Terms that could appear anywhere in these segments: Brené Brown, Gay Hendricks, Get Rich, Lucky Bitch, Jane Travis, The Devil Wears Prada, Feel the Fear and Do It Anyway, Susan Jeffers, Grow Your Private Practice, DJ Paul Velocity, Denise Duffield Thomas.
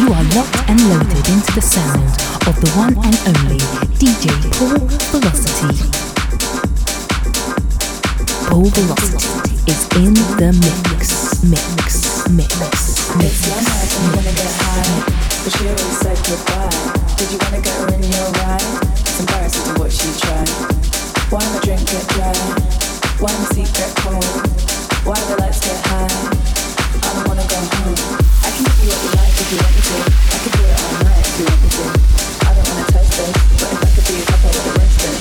You are locked and loaded into the sound of the one and only DJ Paul Velocity. Paul Velocity is in the mix. Last night you wanna get high, but she always said goodbye. Did you wanna get her in your ride? It's embarrassing to watch you try. Why my drink get dry? Why my seat get cold? Why the lights get high? I don't wanna go home. I can give you what you like if you want me to. I can do it all night if you want me to. I don't wanna touch this, but if I could be a couple with the rest of this.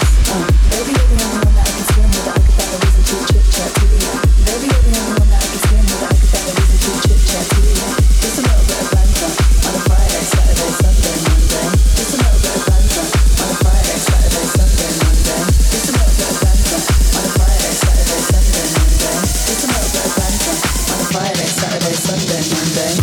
Baby, you're the only one that I can swim with, that I could find a reason to chit-chat to you. Baby, you're the only one that I can swim with, that I could find a reason to chit-chat to you. Just a little bit of banter on a Friday, Saturday, Sunday, Monday. Just a little bit of banter on a Friday, Saturday, Sunday, Monday. Just a little bit of banter on a Friday, Saturday, Sunday, Monday. Just a little bit of banter on a Friday, Saturday, Sunday, Monday. Saturday, Sunday, Monday.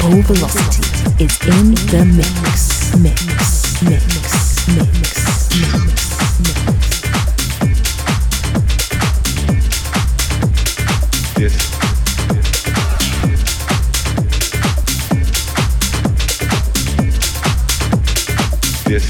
Paul Velocity is in the mix. Yes. Yes.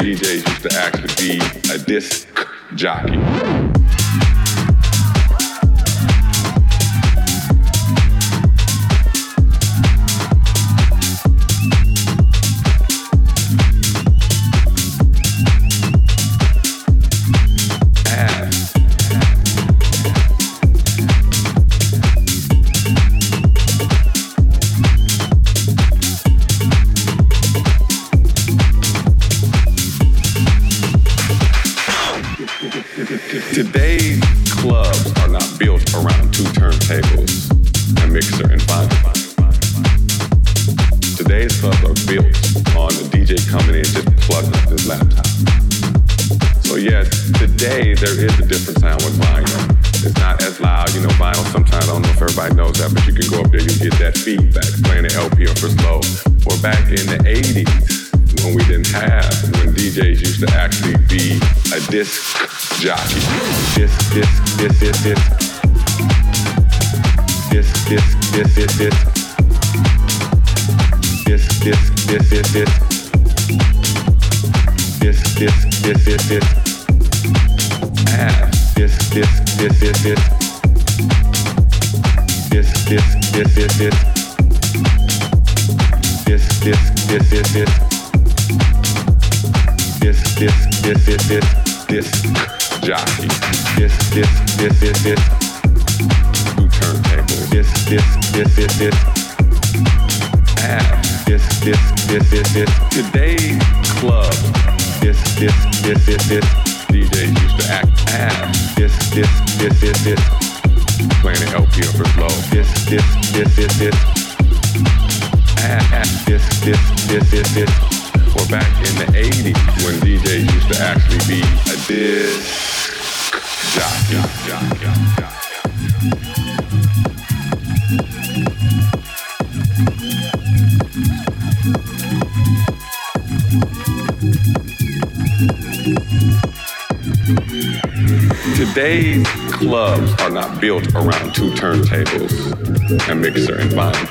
DJs used to actually be a disc jockey. Today's clubs are not built around two turntables, a mixer, and volume. Today's clubs are built on the DJ coming in just plugging up his laptop. So yes, today there is a different sound with vinyl. It's not as loud, vinyl sometimes, I don't know if everybody knows that, but you can go up there, you get that feedback, playing an LP or for slow. Or back in the 80s, when DJs used to actually be a disc jockey. Jockey. This. Two turntables. This. Ah, this. Today's club. This. DJs used to act. Ah, this. Playing an LP up for slow. This. Ah, this. Or back in the 80s when DJs used to actually be a disc. Today's clubs are not built around two turntables, a mixer, and volume.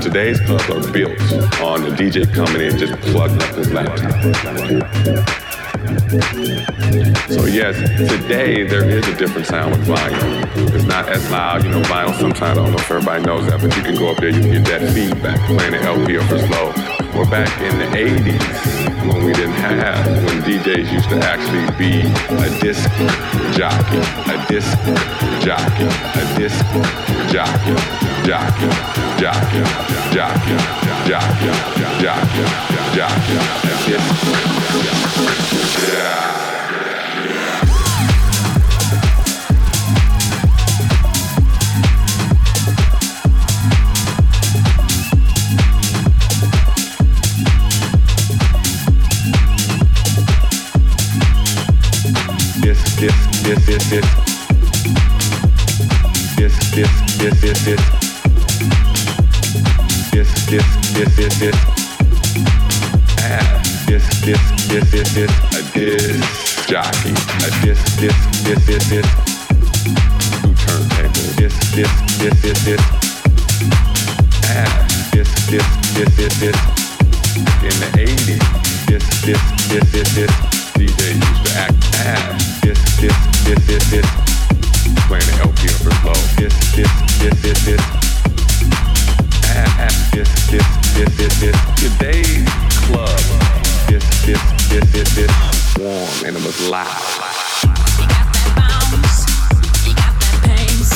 Today's clubs are built on the DJ coming in just plugging up his laptop. So yes, today there is a different sound with vinyl. It's not as loud, vinyl sometimes, I don't know if everybody knows that, but you can go up there, you can get that feedback, playing an LP or for slow. Or back in the 80s, when DJs used to actually be a disc jockey, Yeah. Today's club, this, warm, and it was loud. He got that bounce, he got that pace.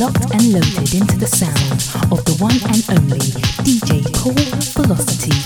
locked and loaded into the sound of the one and only DJ Paul Velocity.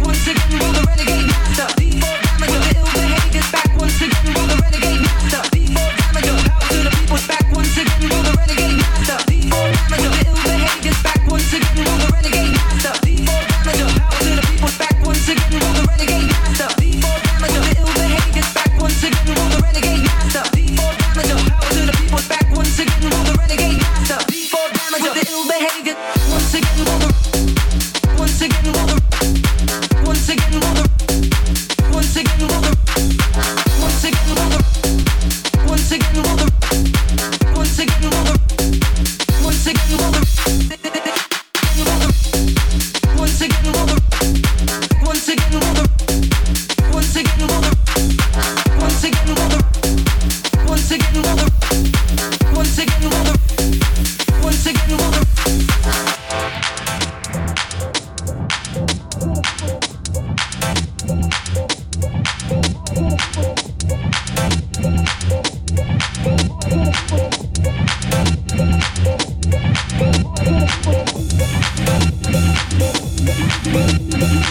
Once again, roll the renegade master. D4 damage, your power to the people's back. Once again, roll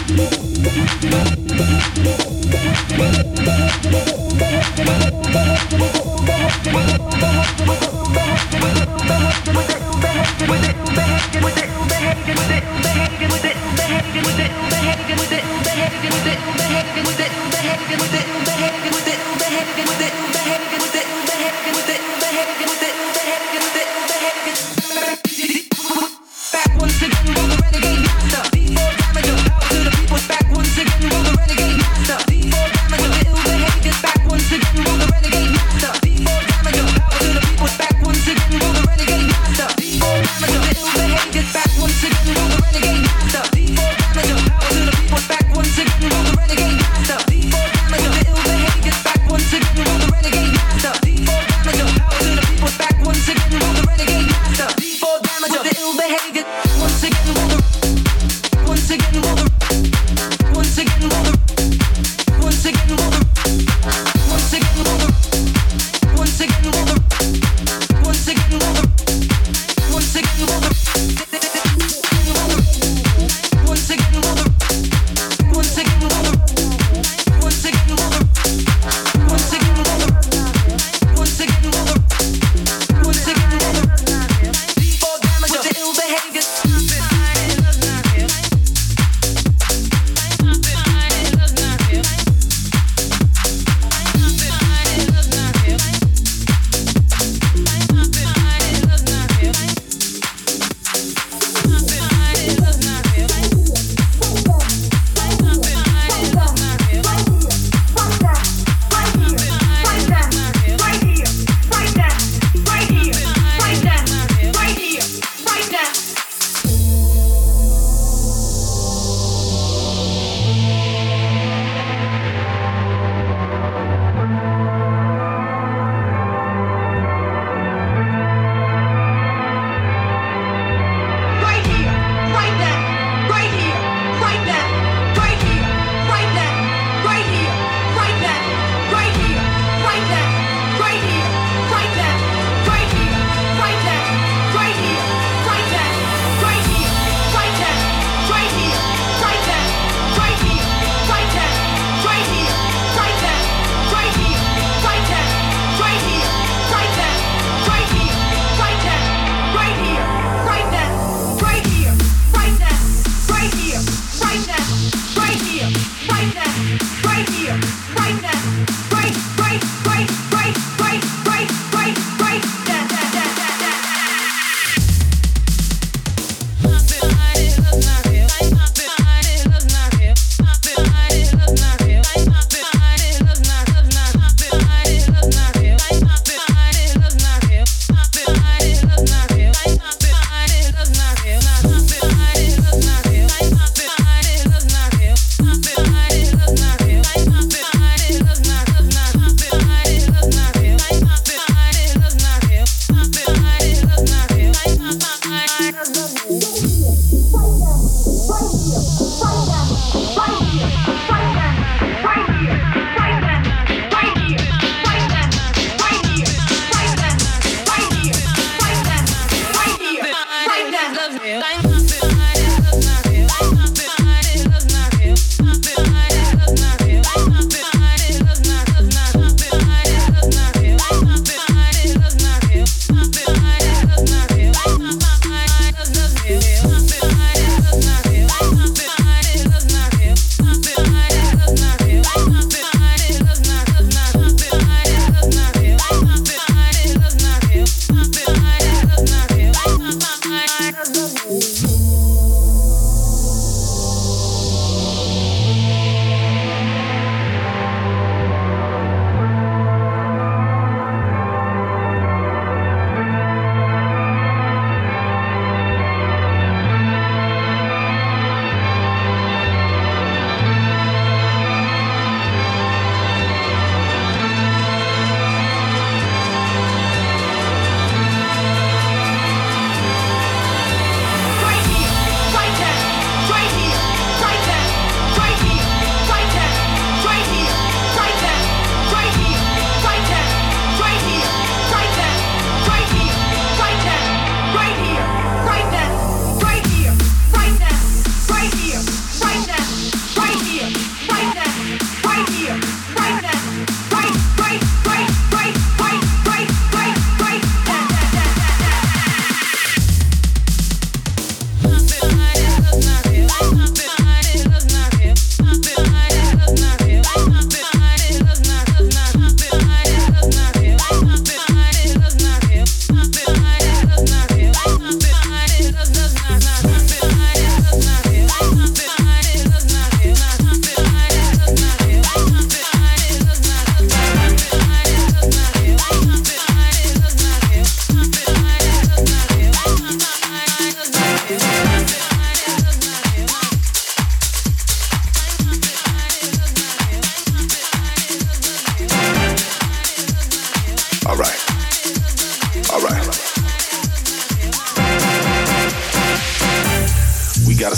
Renegade master, D4 damage, roll the renegade master, D4 damage.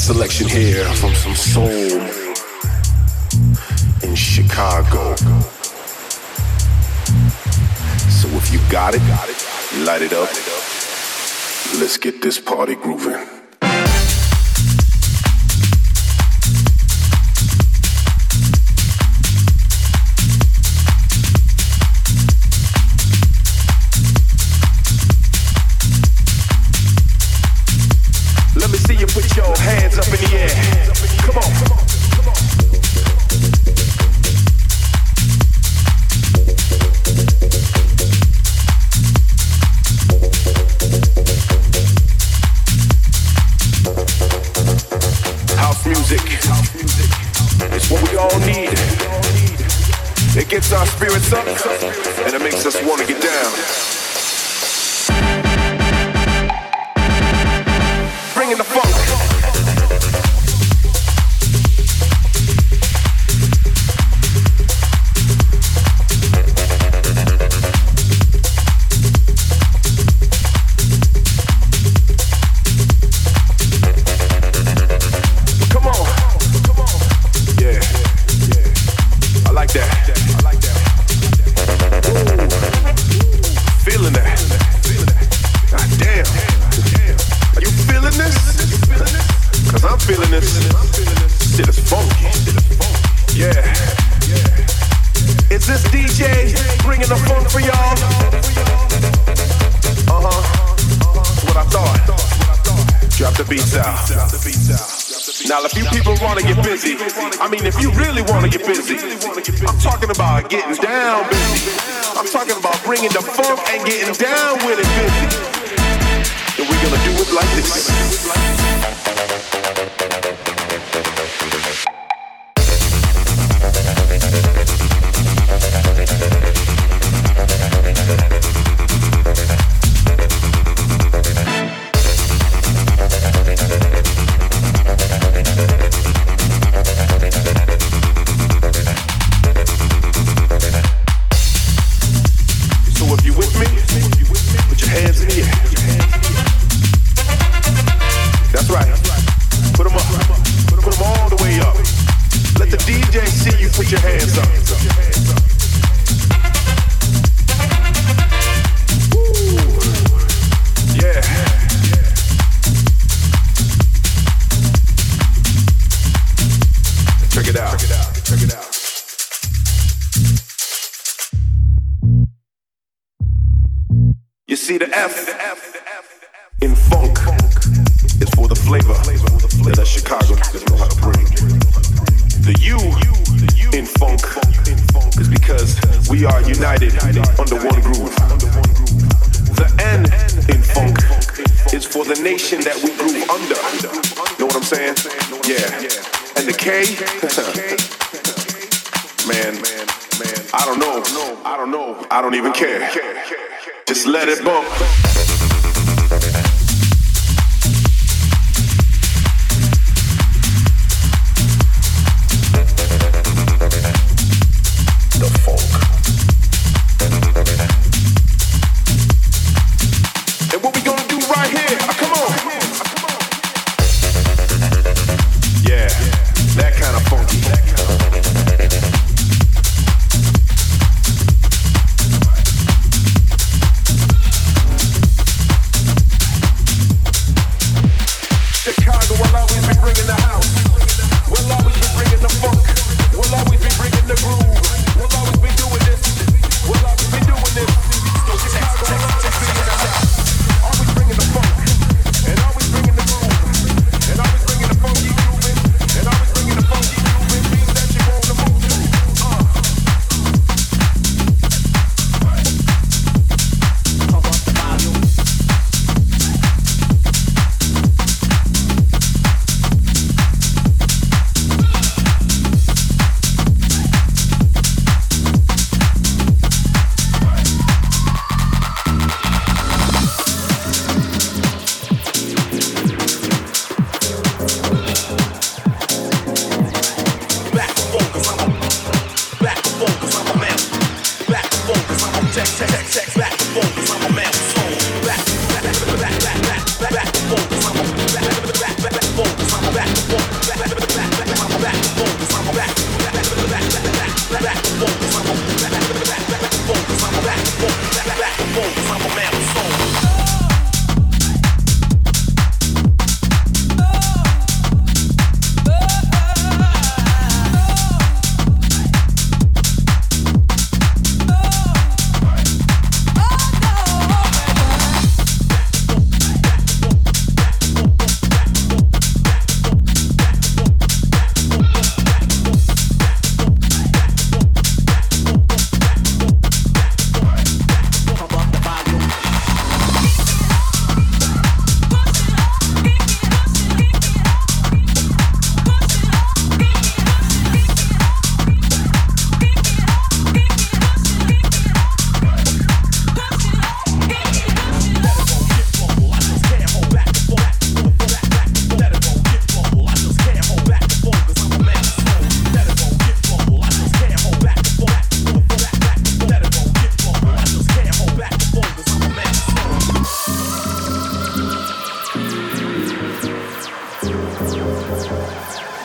selection here from some soul in Chicago. So if you got it, light it up. Let's get this party grooving.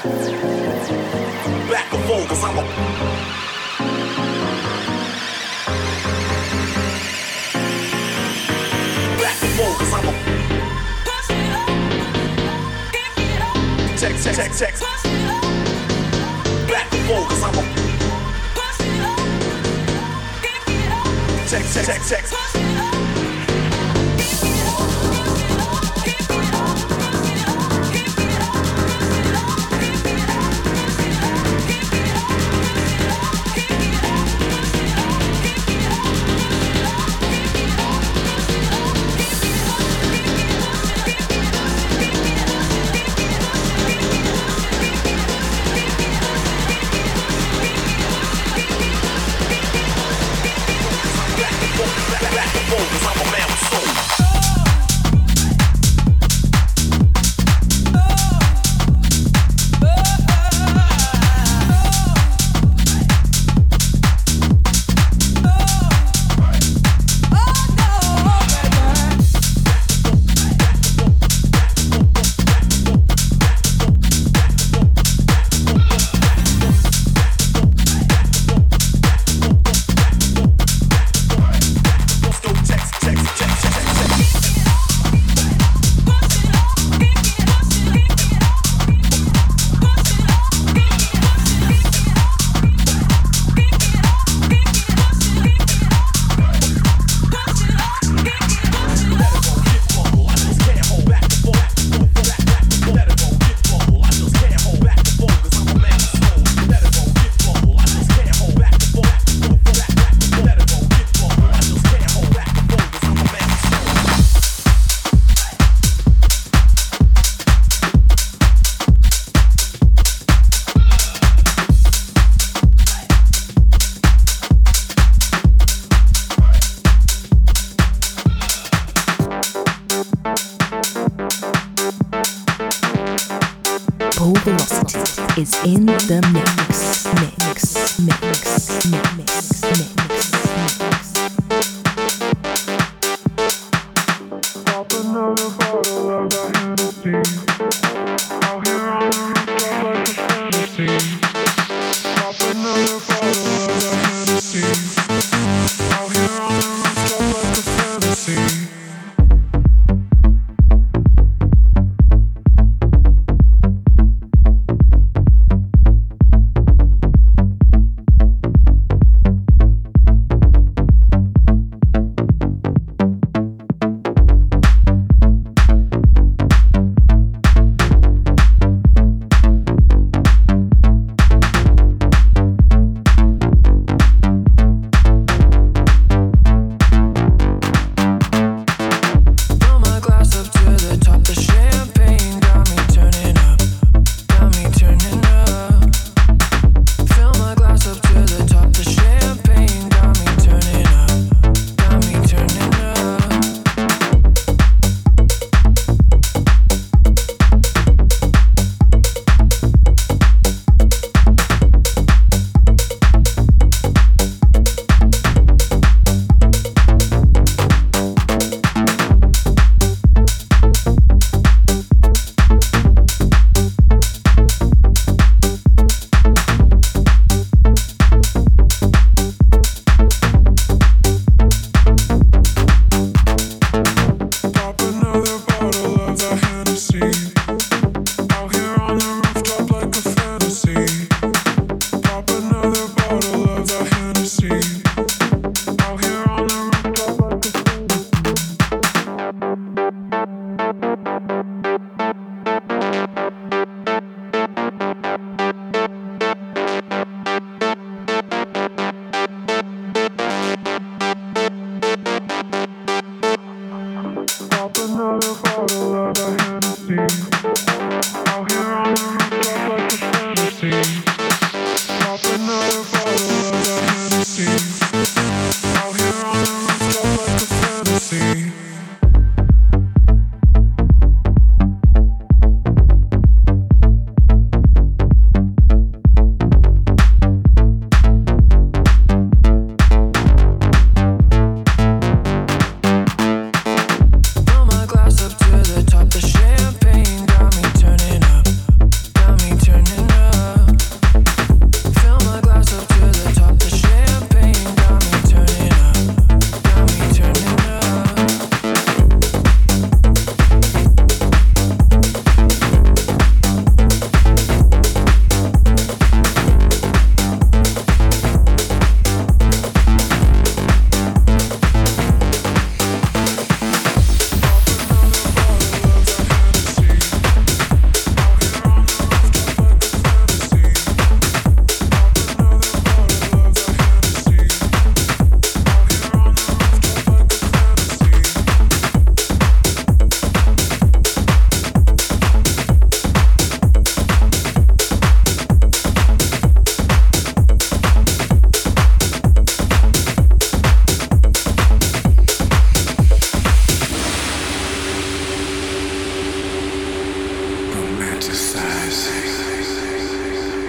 Back and forth, cause I'm a... Text. Back and forth, cause I'm a... Text.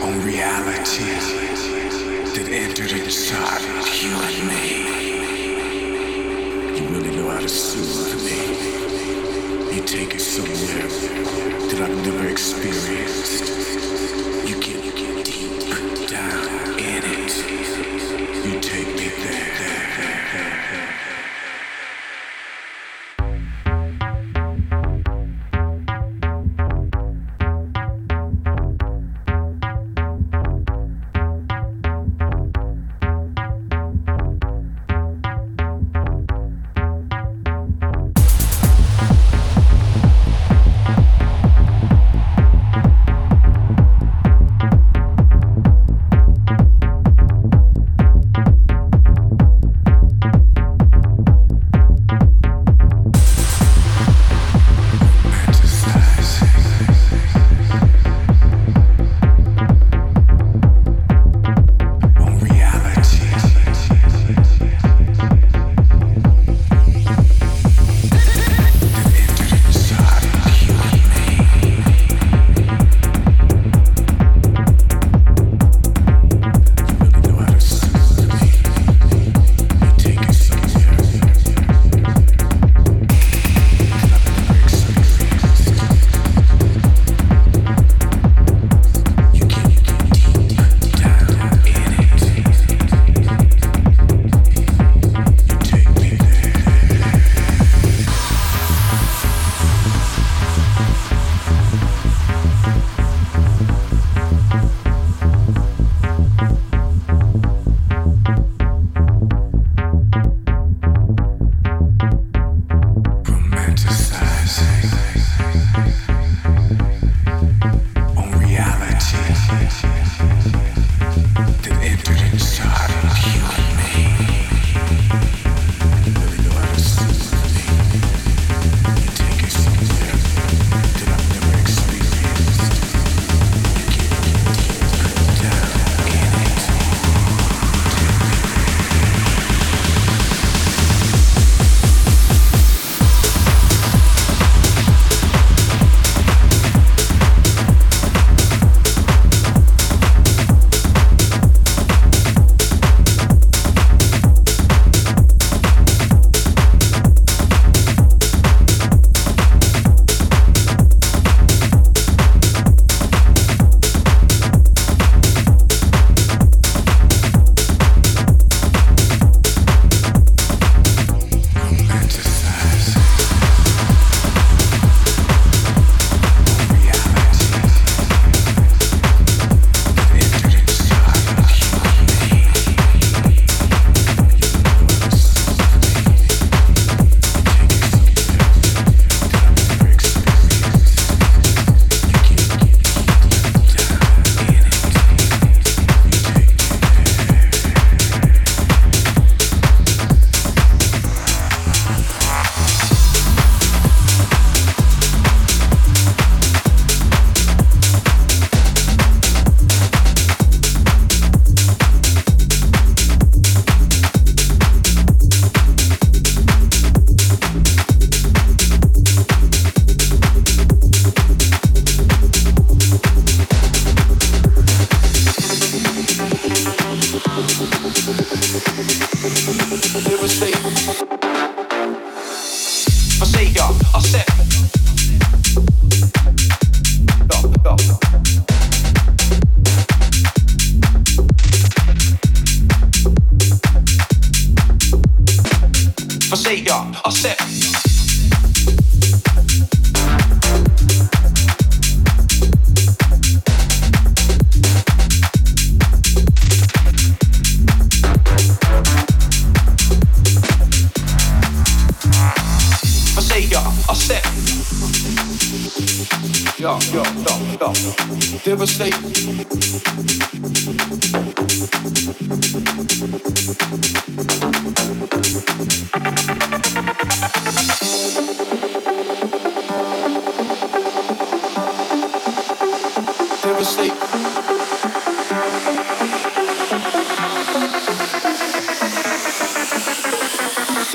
own reality that entered inside you and me. You really know how to soothe me. You take it somewhere that I've never experienced. You get deep down in it. You take me there.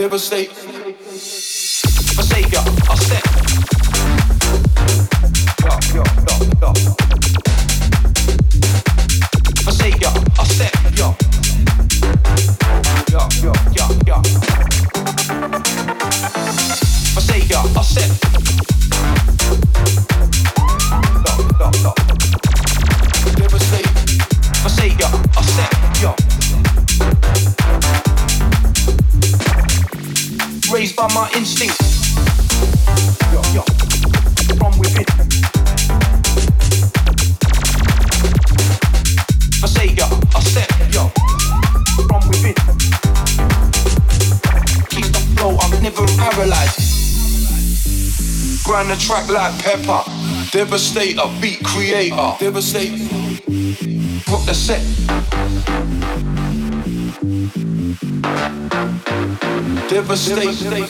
Devastate. my instincts from within. I say I step from within. Keep the flow, I'm never paralyzed. Grind the track like pepper. Devastate a beat creator. Devastate. Rock the set. Devastate. Devastate.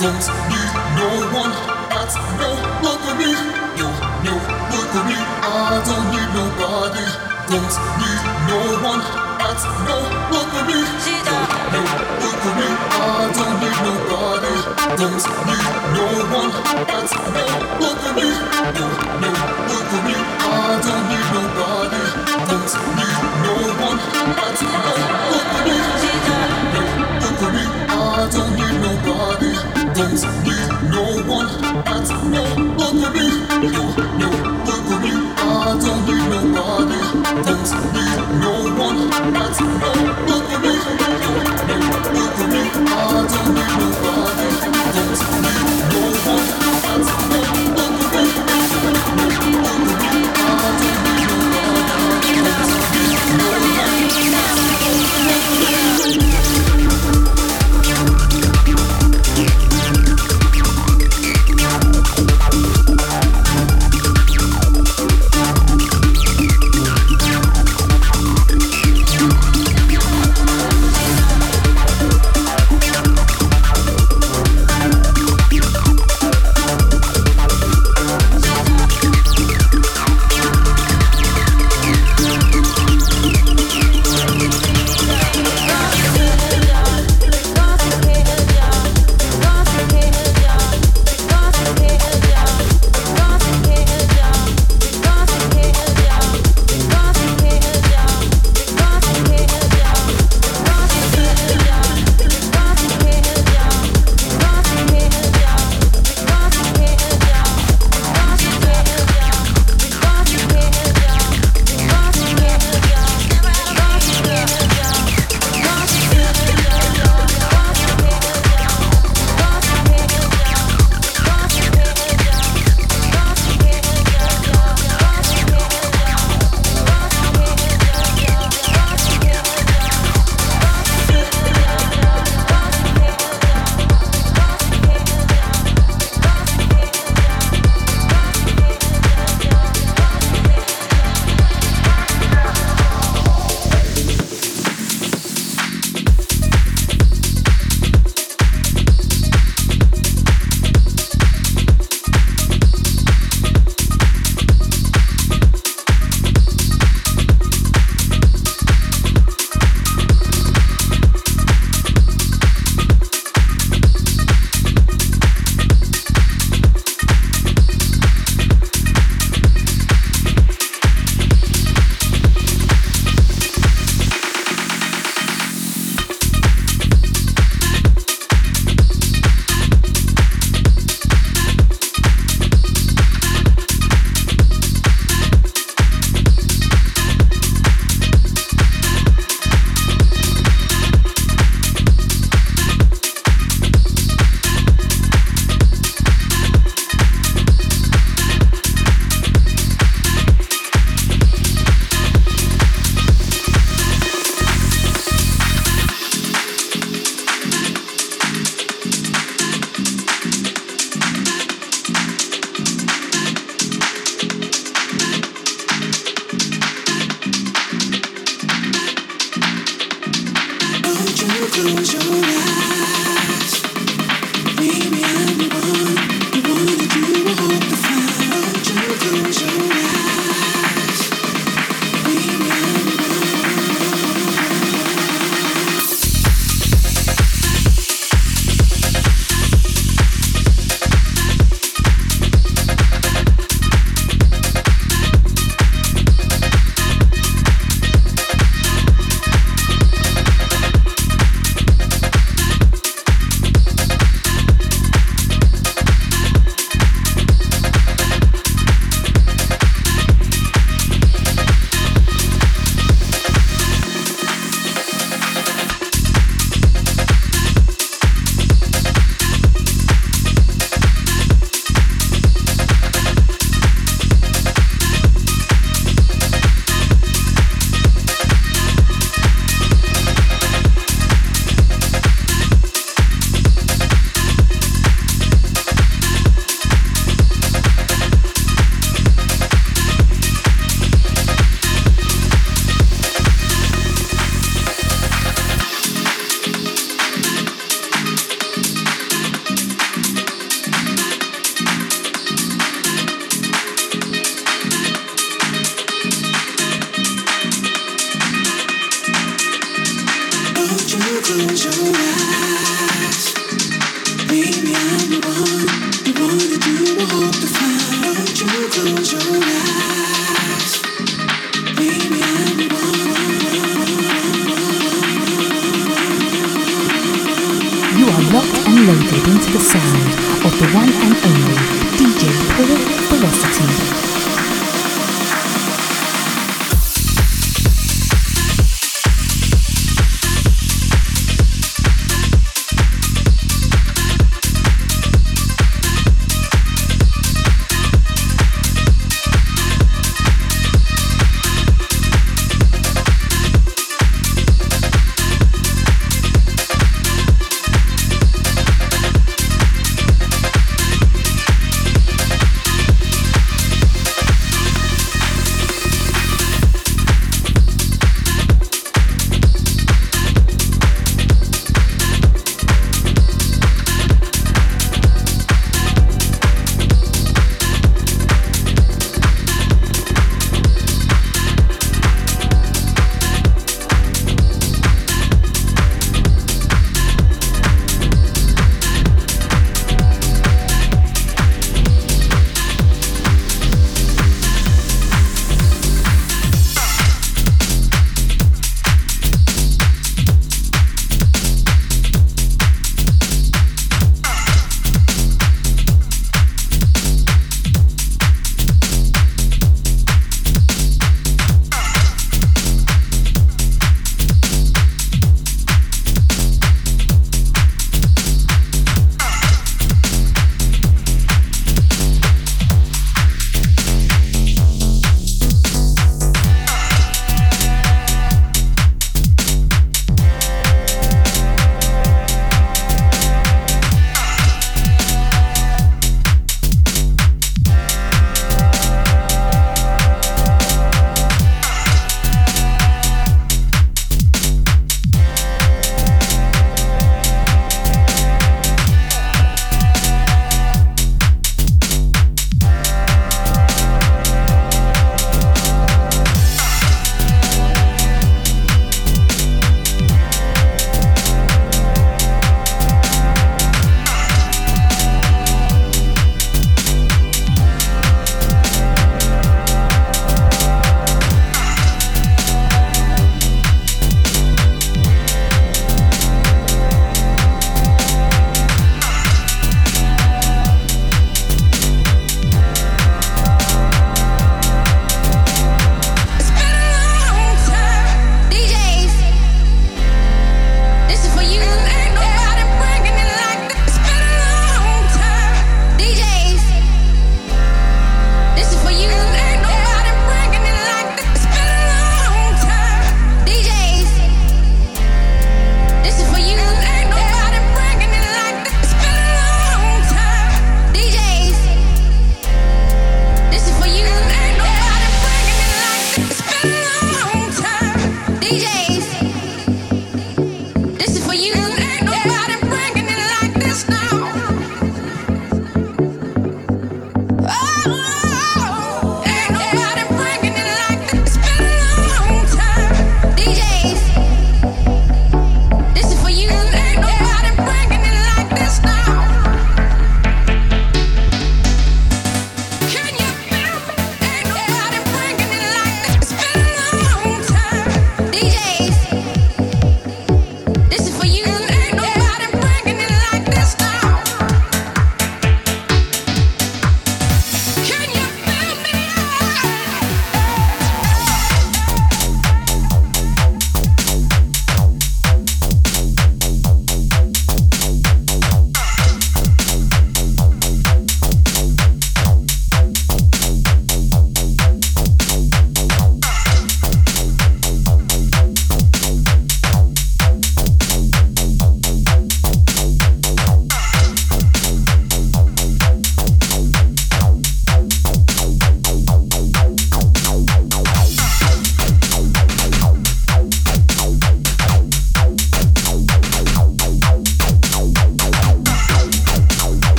don't need no one. That's no workery. No, no workery. I don't need nobody. Don't need no one. That's no workery. No, no workery. I don't need nobody. Don't need no one. That's no workery. No, no workery. I don't need nobody. Don't need no one. That's no workery. No workery. I don't need nobody. Don't need no one. That's no workery. No, no workery. I don't need nobody. Don't need no one. That's no workery. No, no workery. I don't need nobody. Don't need no one. That's no workery. No workery. I don't need nobody. Don't need no one. That's no workery.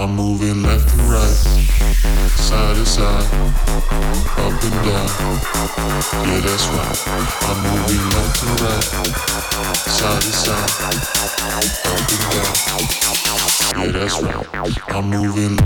I'm moving left and right, side to side, up and down. Yeah, that's right. I'm moving left and right, side to side, up and down. Yeah, that's right. I'm moving.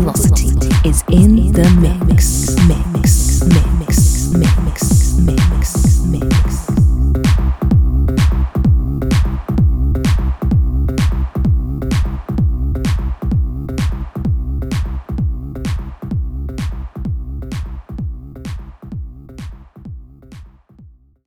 Velocity is in the mix.